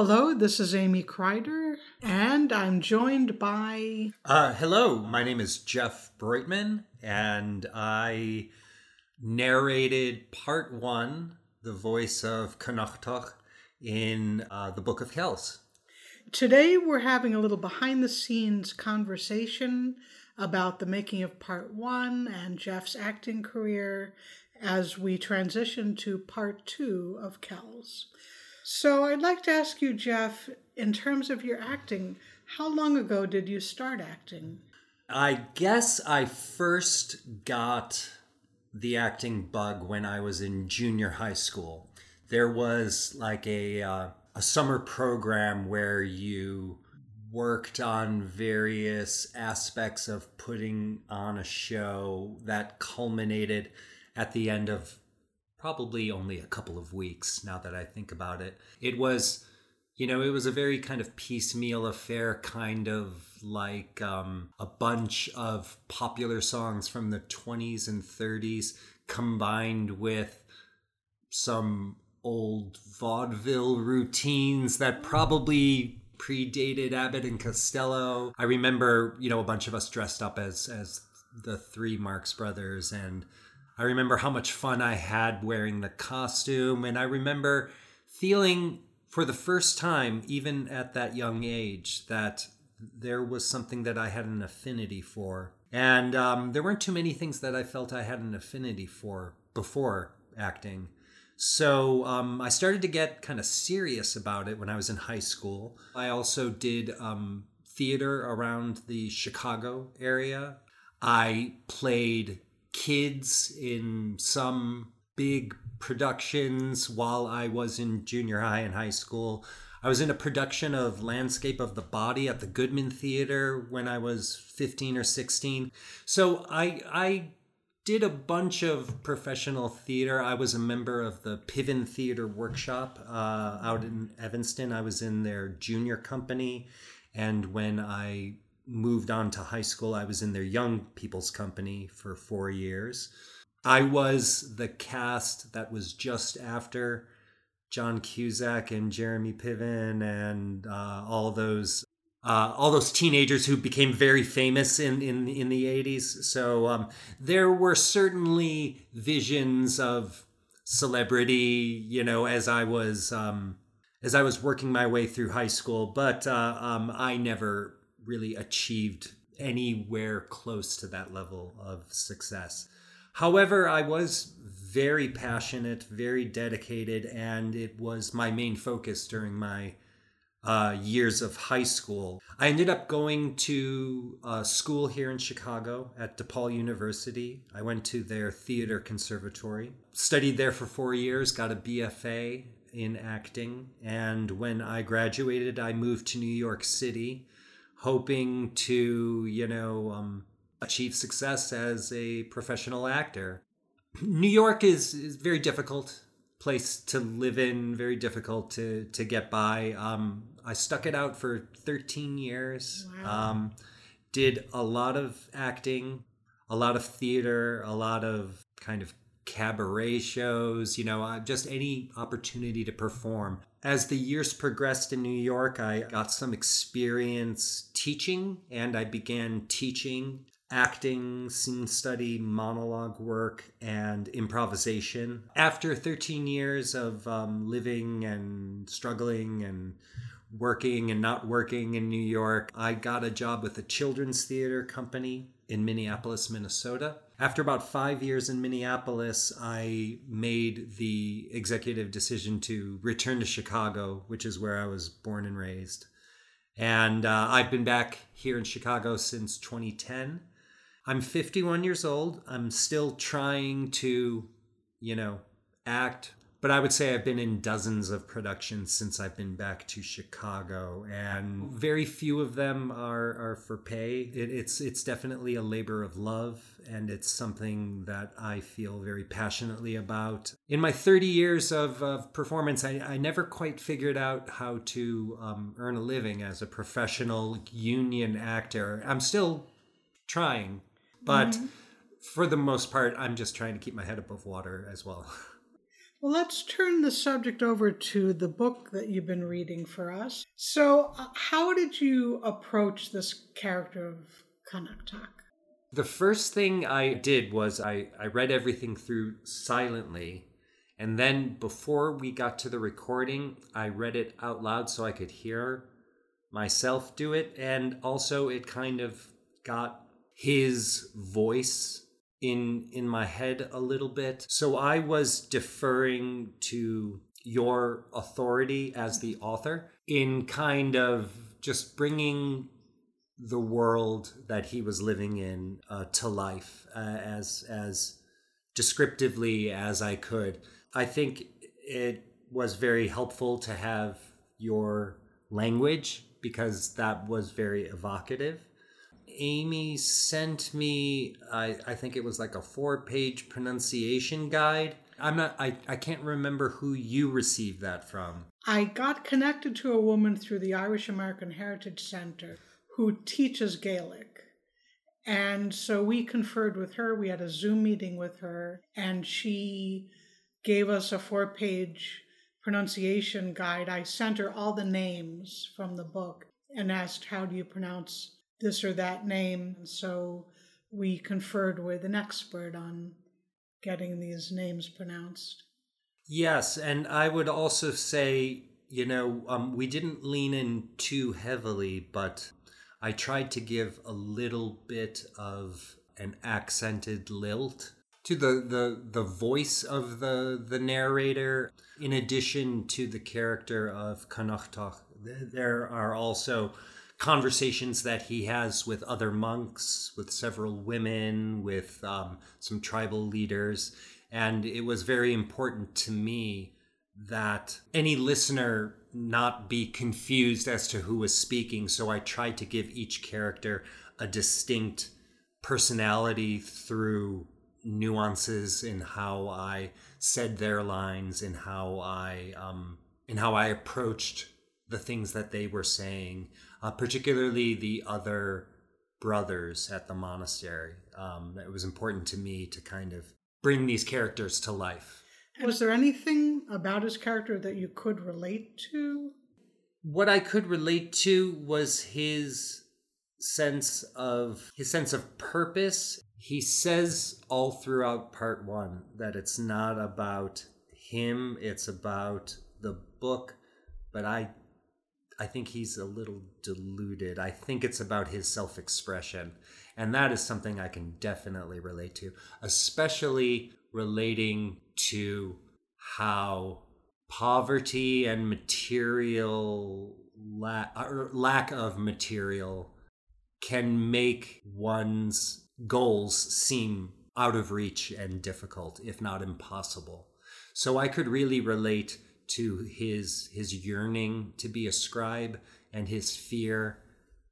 Hello, this is Amy Kreider, and I'm joined by... Hello, my name is Jeff Breitman, and I narrated part one, the voice of Connachtach, in The Book of Kells. Today we're having a little behind-the-scenes conversation about the making of part one and Jeff's acting career as we transition to part two of Kells. So I'd like to ask you, Jeff, in terms of your acting, how long ago did you start acting? I guess I first got the acting bug when I was in junior high school. There was like a summer program where you worked on various aspects of putting on a show that culminated at the end of probably only a couple of weeks, now that I think about it. It was a very kind of piecemeal affair, kind of like a bunch of popular songs from the 20s and 30s combined with some old vaudeville routines that probably predated Abbott and Costello. I remember, a bunch of us dressed up as the three Marx Brothers, and I remember how much fun I had wearing the costume, and I remember feeling for the first time, even at that young age, that there was something that I had an affinity for. And there weren't too many things that I felt I had an affinity for before acting. So I started to get kind of serious about it when I was in high school. I also did theater around the Chicago area. I played kids in some big productions while I was in junior high and high school. I was in a production of Landscape of the Body at the Goodman Theater when I was 15 or 16. So I did a bunch of professional theater. I was a member of the Piven Theater Workshop out in Evanston. I was in their junior company. And when I moved on to high school, I was in their young people's company for 4 years. I was the cast that was just after John Cusack and Jeremy Piven and all those teenagers who became very famous in the 80s. So there were certainly visions of celebrity, as I was working my way through high school, but I never really achieved anywhere close to that level of success. However, I was very passionate, very dedicated, and it was my main focus during my years of high school. I ended up going to school here in Chicago at DePaul University. I went to their theater conservatory, studied there for 4 years, got a BFA in acting, and when I graduated, I moved to New York City, hoping to, achieve success as a professional actor. New York is a very difficult place to live in, very difficult to get by. I stuck it out for 13 years. Wow. Did a lot of acting, a lot of theater, a lot of kind of cabaret shows, just any opportunity to perform. As the years progressed in New York, I got some experience teaching, and I began teaching acting, scene study, monologue work, and improvisation. After 13 years of living and struggling and working and not working in New York, I got a job with a children's theater company in Minneapolis, Minnesota. After about 5 years in Minneapolis, I made the executive decision to return to Chicago, which is where I was born and raised. And I've been back here in Chicago since 2010. I'm 51 years old. I'm still trying to, act. But I would say I've been in dozens of productions since I've been back to Chicago, and very few of them are for pay. It's definitely a labor of love, and it's something that I feel very passionately about. In my 30 years of performance, I never quite figured out how to earn a living as a professional union actor. I'm still trying, but for the most part, I'm just trying to keep my head above water as well. Well, let's turn the subject over to the book that you've been reading for us. So how did you approach this character of Connachtach? The first thing I did was I read everything through silently. And then before we got to the recording, I read it out loud so I could hear myself do it. And also it kind of got his voice in my head a little bit. So I was deferring to your authority as the author in kind of just bringing the world that he was living in to life as descriptively as I could. I think it was very helpful to have your language because that was very evocative. Amy sent me, I think it was like a 4-page pronunciation guide. I can't remember who you received that from. I got connected to a woman through the Irish American Heritage Center who teaches Gaelic. And so we conferred with her. We had a Zoom meeting with her, and she gave us a 4-page pronunciation guide. I sent her all the names from the book and asked, how do you pronounce this or that name? And so we conferred with an expert on getting these names pronounced. Yes, and I would also say, we didn't lean in too heavily, but I tried to give a little bit of an accented lilt to the voice of the narrator. In addition to the character of Connachtach, there are also conversations that he has with other monks, with several women, with some tribal leaders. And it was very important to me that any listener not be confused as to who was speaking. So I tried to give each character a distinct personality through nuances in how I said their lines, in how I approached the things that they were saying. Particularly the other brothers at the monastery. It was important to me to kind of bring these characters to life. Was there anything about his character that you could relate to? What I could relate to was his sense of purpose. He says all throughout part one that it's not about him, it's about the book, but I think he's a little deluded. I think it's about his self-expression. And that is something I can definitely relate to, especially relating to how poverty and material lack of material can make one's goals seem out of reach and difficult, if not impossible. So I could really relate to his yearning to be a scribe and his fear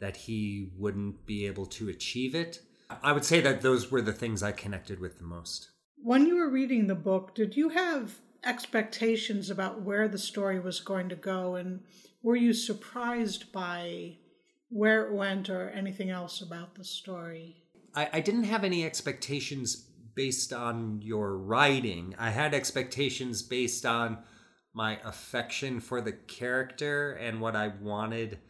that he wouldn't be able to achieve it. I would say that those were the things I connected with the most. When you were reading the book, did you have expectations about where the story was going to go? And were you surprised by where it went or anything else about the story? I didn't have any expectations based on your writing. I had expectations based on my affection for the character and what I wanted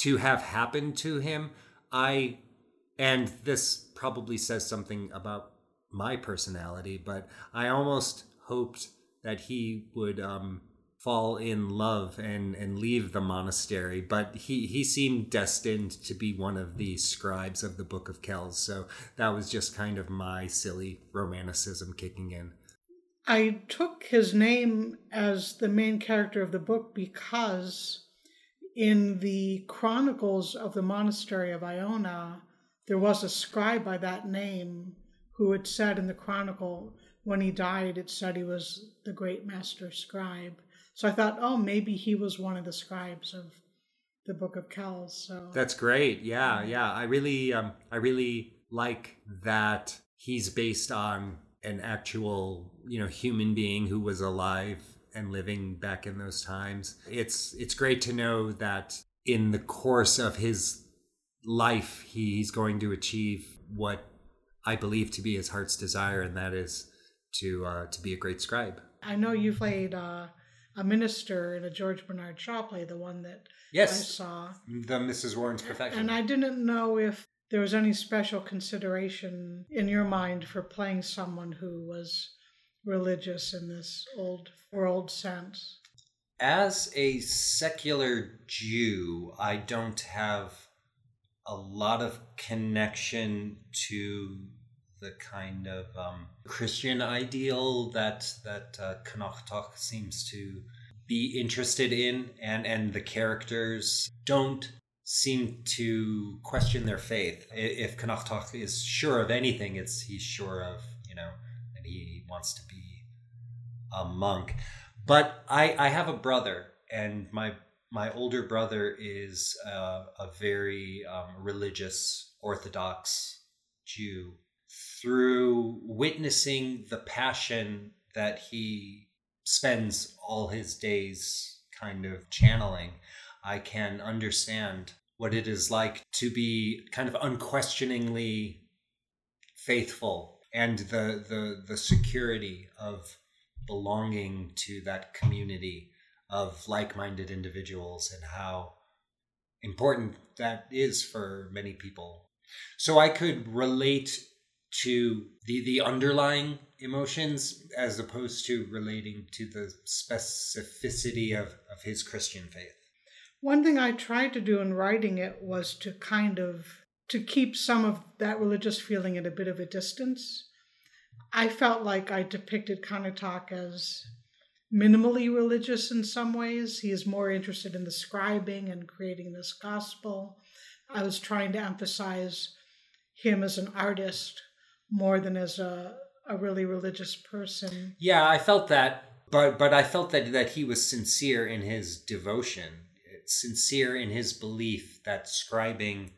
to have happen to him. And this probably says something about my personality, but I almost hoped that he would fall in love and leave the monastery. But he seemed destined to be one of the scribes of the Book of Kells. So that was just kind of my silly romanticism kicking in. I took his name as the main character of the book because in the chronicles of the monastery of Iona, there was a scribe by that name who had said in the chronicle, when he died, it said he was the great master scribe. So I thought, maybe he was one of the scribes of the Book of Kells. So. That's great. Yeah. I really like that he's based on an actual, human being who was alive and living back in those times. It's great to know that in the course of his life, he's going to achieve what I believe to be his heart's desire, and that is to be a great scribe. I know you played a minister in a George Bernard Shaw play, the one that I saw. The Mrs. Warren's Profession. And I didn't know if there was any special consideration in your mind for playing someone who was religious in this old world sense. As a secular Jew, I don't have a lot of connection to the kind of Christian ideal that Connachtach seems to be interested in, and the characters don't seem to question their faith. If Connachtach is sure of anything, it's he's sure of, that he wants to be a monk. But I have a brother, and my older brother is a very religious Orthodox Jew. Through witnessing the passion that he spends all his days kind of channeling, I can understand what it is like to be kind of unquestioningly faithful, and the security of belonging to that community of like-minded individuals, and how important that is for many people. So I could relate to the underlying emotions as opposed to relating to the specificity of his Christian faith. One thing I tried to do in writing it was to to keep some of that religious feeling at a bit of a distance. I felt like I depicted Connachtach as minimally religious in some ways. He is more interested in the scribing and creating this gospel. I was trying to emphasize him as an artist more than as a really religious person. Yeah, I felt that, but I felt that he was sincere in his devotion, sincere in his belief that scribing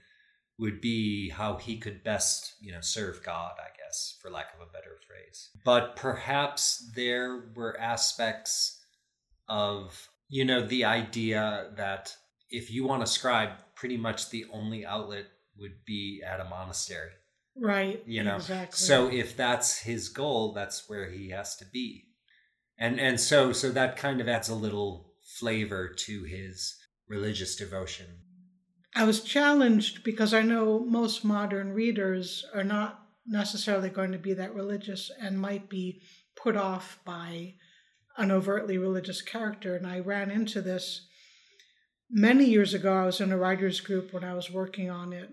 would be how he could best, serve God, I guess, for lack of a better phrase. But perhaps there were aspects of, the idea that if you want to scribe, pretty much the only outlet would be at a monastery. Right. Exactly. So if that's his goal, that's where he has to be. And so that kind of adds a little flavor to his religious devotion. I was challenged because I know most modern readers are not necessarily going to be that religious and might be put off by an overtly religious character. And I ran into this many years ago. I was in a writer's group when I was working on it,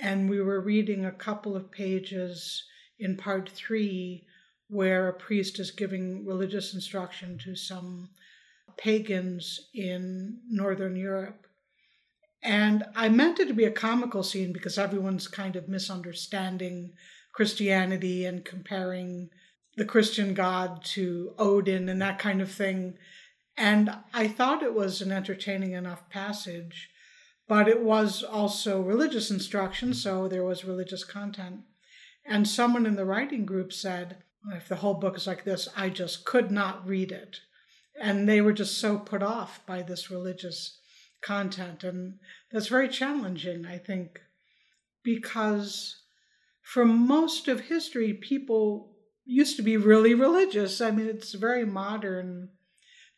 and we were reading a couple of pages in part 3 where a priest is giving religious instruction to some pagans in Northern Europe. And I meant it to be a comical scene because everyone's kind of misunderstanding Christianity and comparing the Christian God to Odin and that kind of thing. And I thought it was an entertaining enough passage, but it was also religious instruction, so there was religious content. And someone in the writing group said, if the whole book is like this, I just could not read it. And they were just so put off by this religious content. And that's very challenging, I think, because for most of history, people used to be really religious. I mean, it's very modern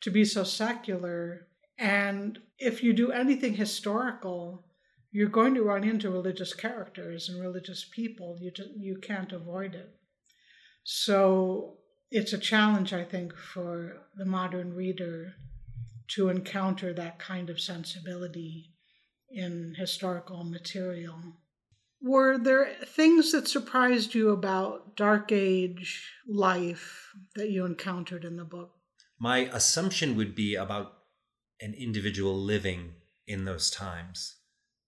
to be so secular. And if you do anything historical, you're going to run into religious characters and religious people. You can't avoid it. So it's a challenge, I think, for the modern reader to encounter that kind of sensibility in historical material. Were there things that surprised you about Dark Age life that you encountered in the book? My assumption would be about an individual living in those times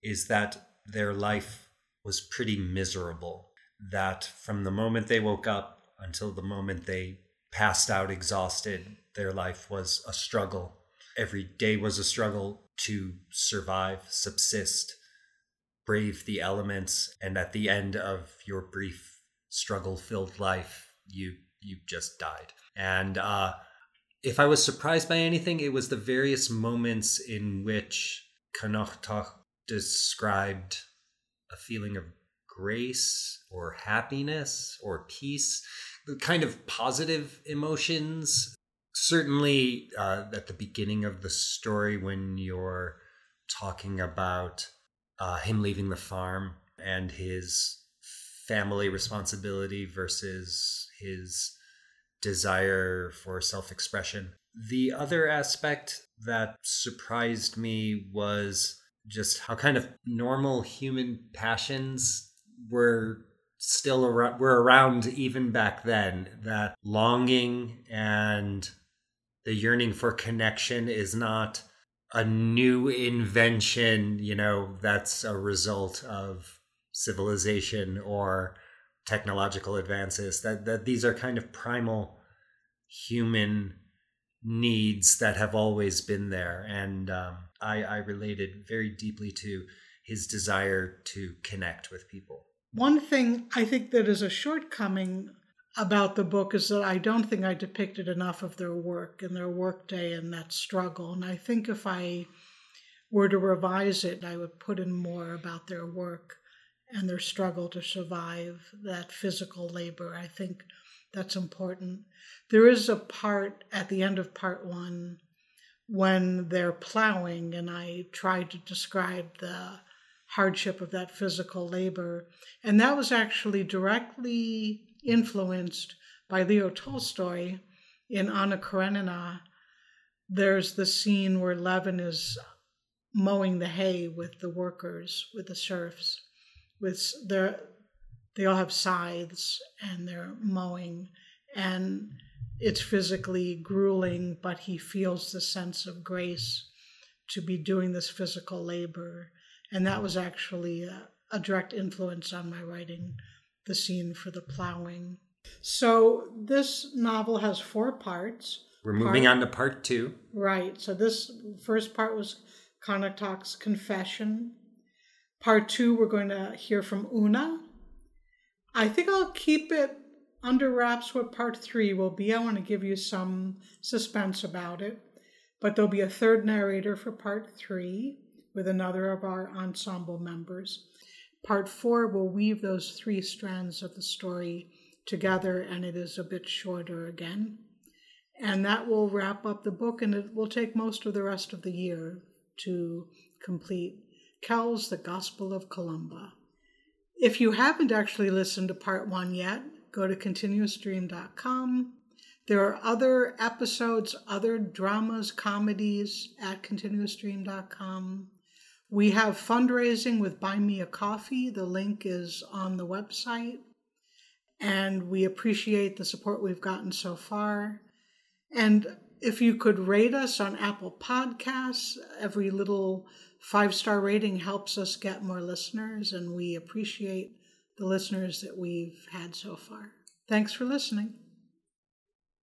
is that their life was pretty miserable, that from the moment they woke up until the moment they passed out exhausted, their life was a struggle. Every day was a struggle to survive, subsist, brave the elements. And at the end of your brief struggle-filled life, you just died. And if I was surprised by anything, it was the various moments in which Connachtach described a feeling of grace or happiness or peace, the kind of positive emotions certainly at the beginning of the story, when you're talking about him leaving the farm and his family responsibility versus his desire for self-expression. The other aspect that surprised me was just how kind of normal human passions were around even back then. That longing and the yearning for connection is not a new invention, you know, that's a result of civilization or technological advances, that these are kind of primal human needs that have always been there. And I related very deeply to his desire to connect with people. One thing I think that is a shortcoming about the book is that I don't think I depicted enough of their work and their workday and that struggle. And I think if I were to revise it, I would put in more about their work and their struggle to survive that physical labor. I think that's important. There is a part at the end of part one when they're plowing, and I tried to describe the hardship of that physical labor. And that was actually directly influenced by Leo Tolstoy in Anna Karenina. There's the scene where Levin is mowing the hay with the workers, with the serfs. They all have scythes and they're mowing, and it's physically grueling, but he feels the sense of grace to be doing this physical labor. And that was actually a direct influence on my writing the scene for the plowing. So this novel has four parts. We're moving on to part two. Right. So this first part was Connachtach's confession. Part two, we're going to hear from Una. I think I'll keep it under wraps what part three will be. I want to give you some suspense about it. But there'll be a third narrator for part three with another of our ensemble members. Part four will weave those three strands of the story together, and it is a bit shorter again. And that will wrap up the book, and it will take most of the rest of the year to complete Kells, The Gospel of Columba. If you haven't actually listened to part one yet, go to ContinuousDream.com. There are other episodes, other dramas, comedies at ContinuousDream.com. We have fundraising with Buy Me a Coffee. The link is on the website. And we appreciate the support we've gotten so far. And if you could rate us on Apple Podcasts, every little 5-star rating helps us get more listeners, and we appreciate the listeners that we've had so far. Thanks for listening.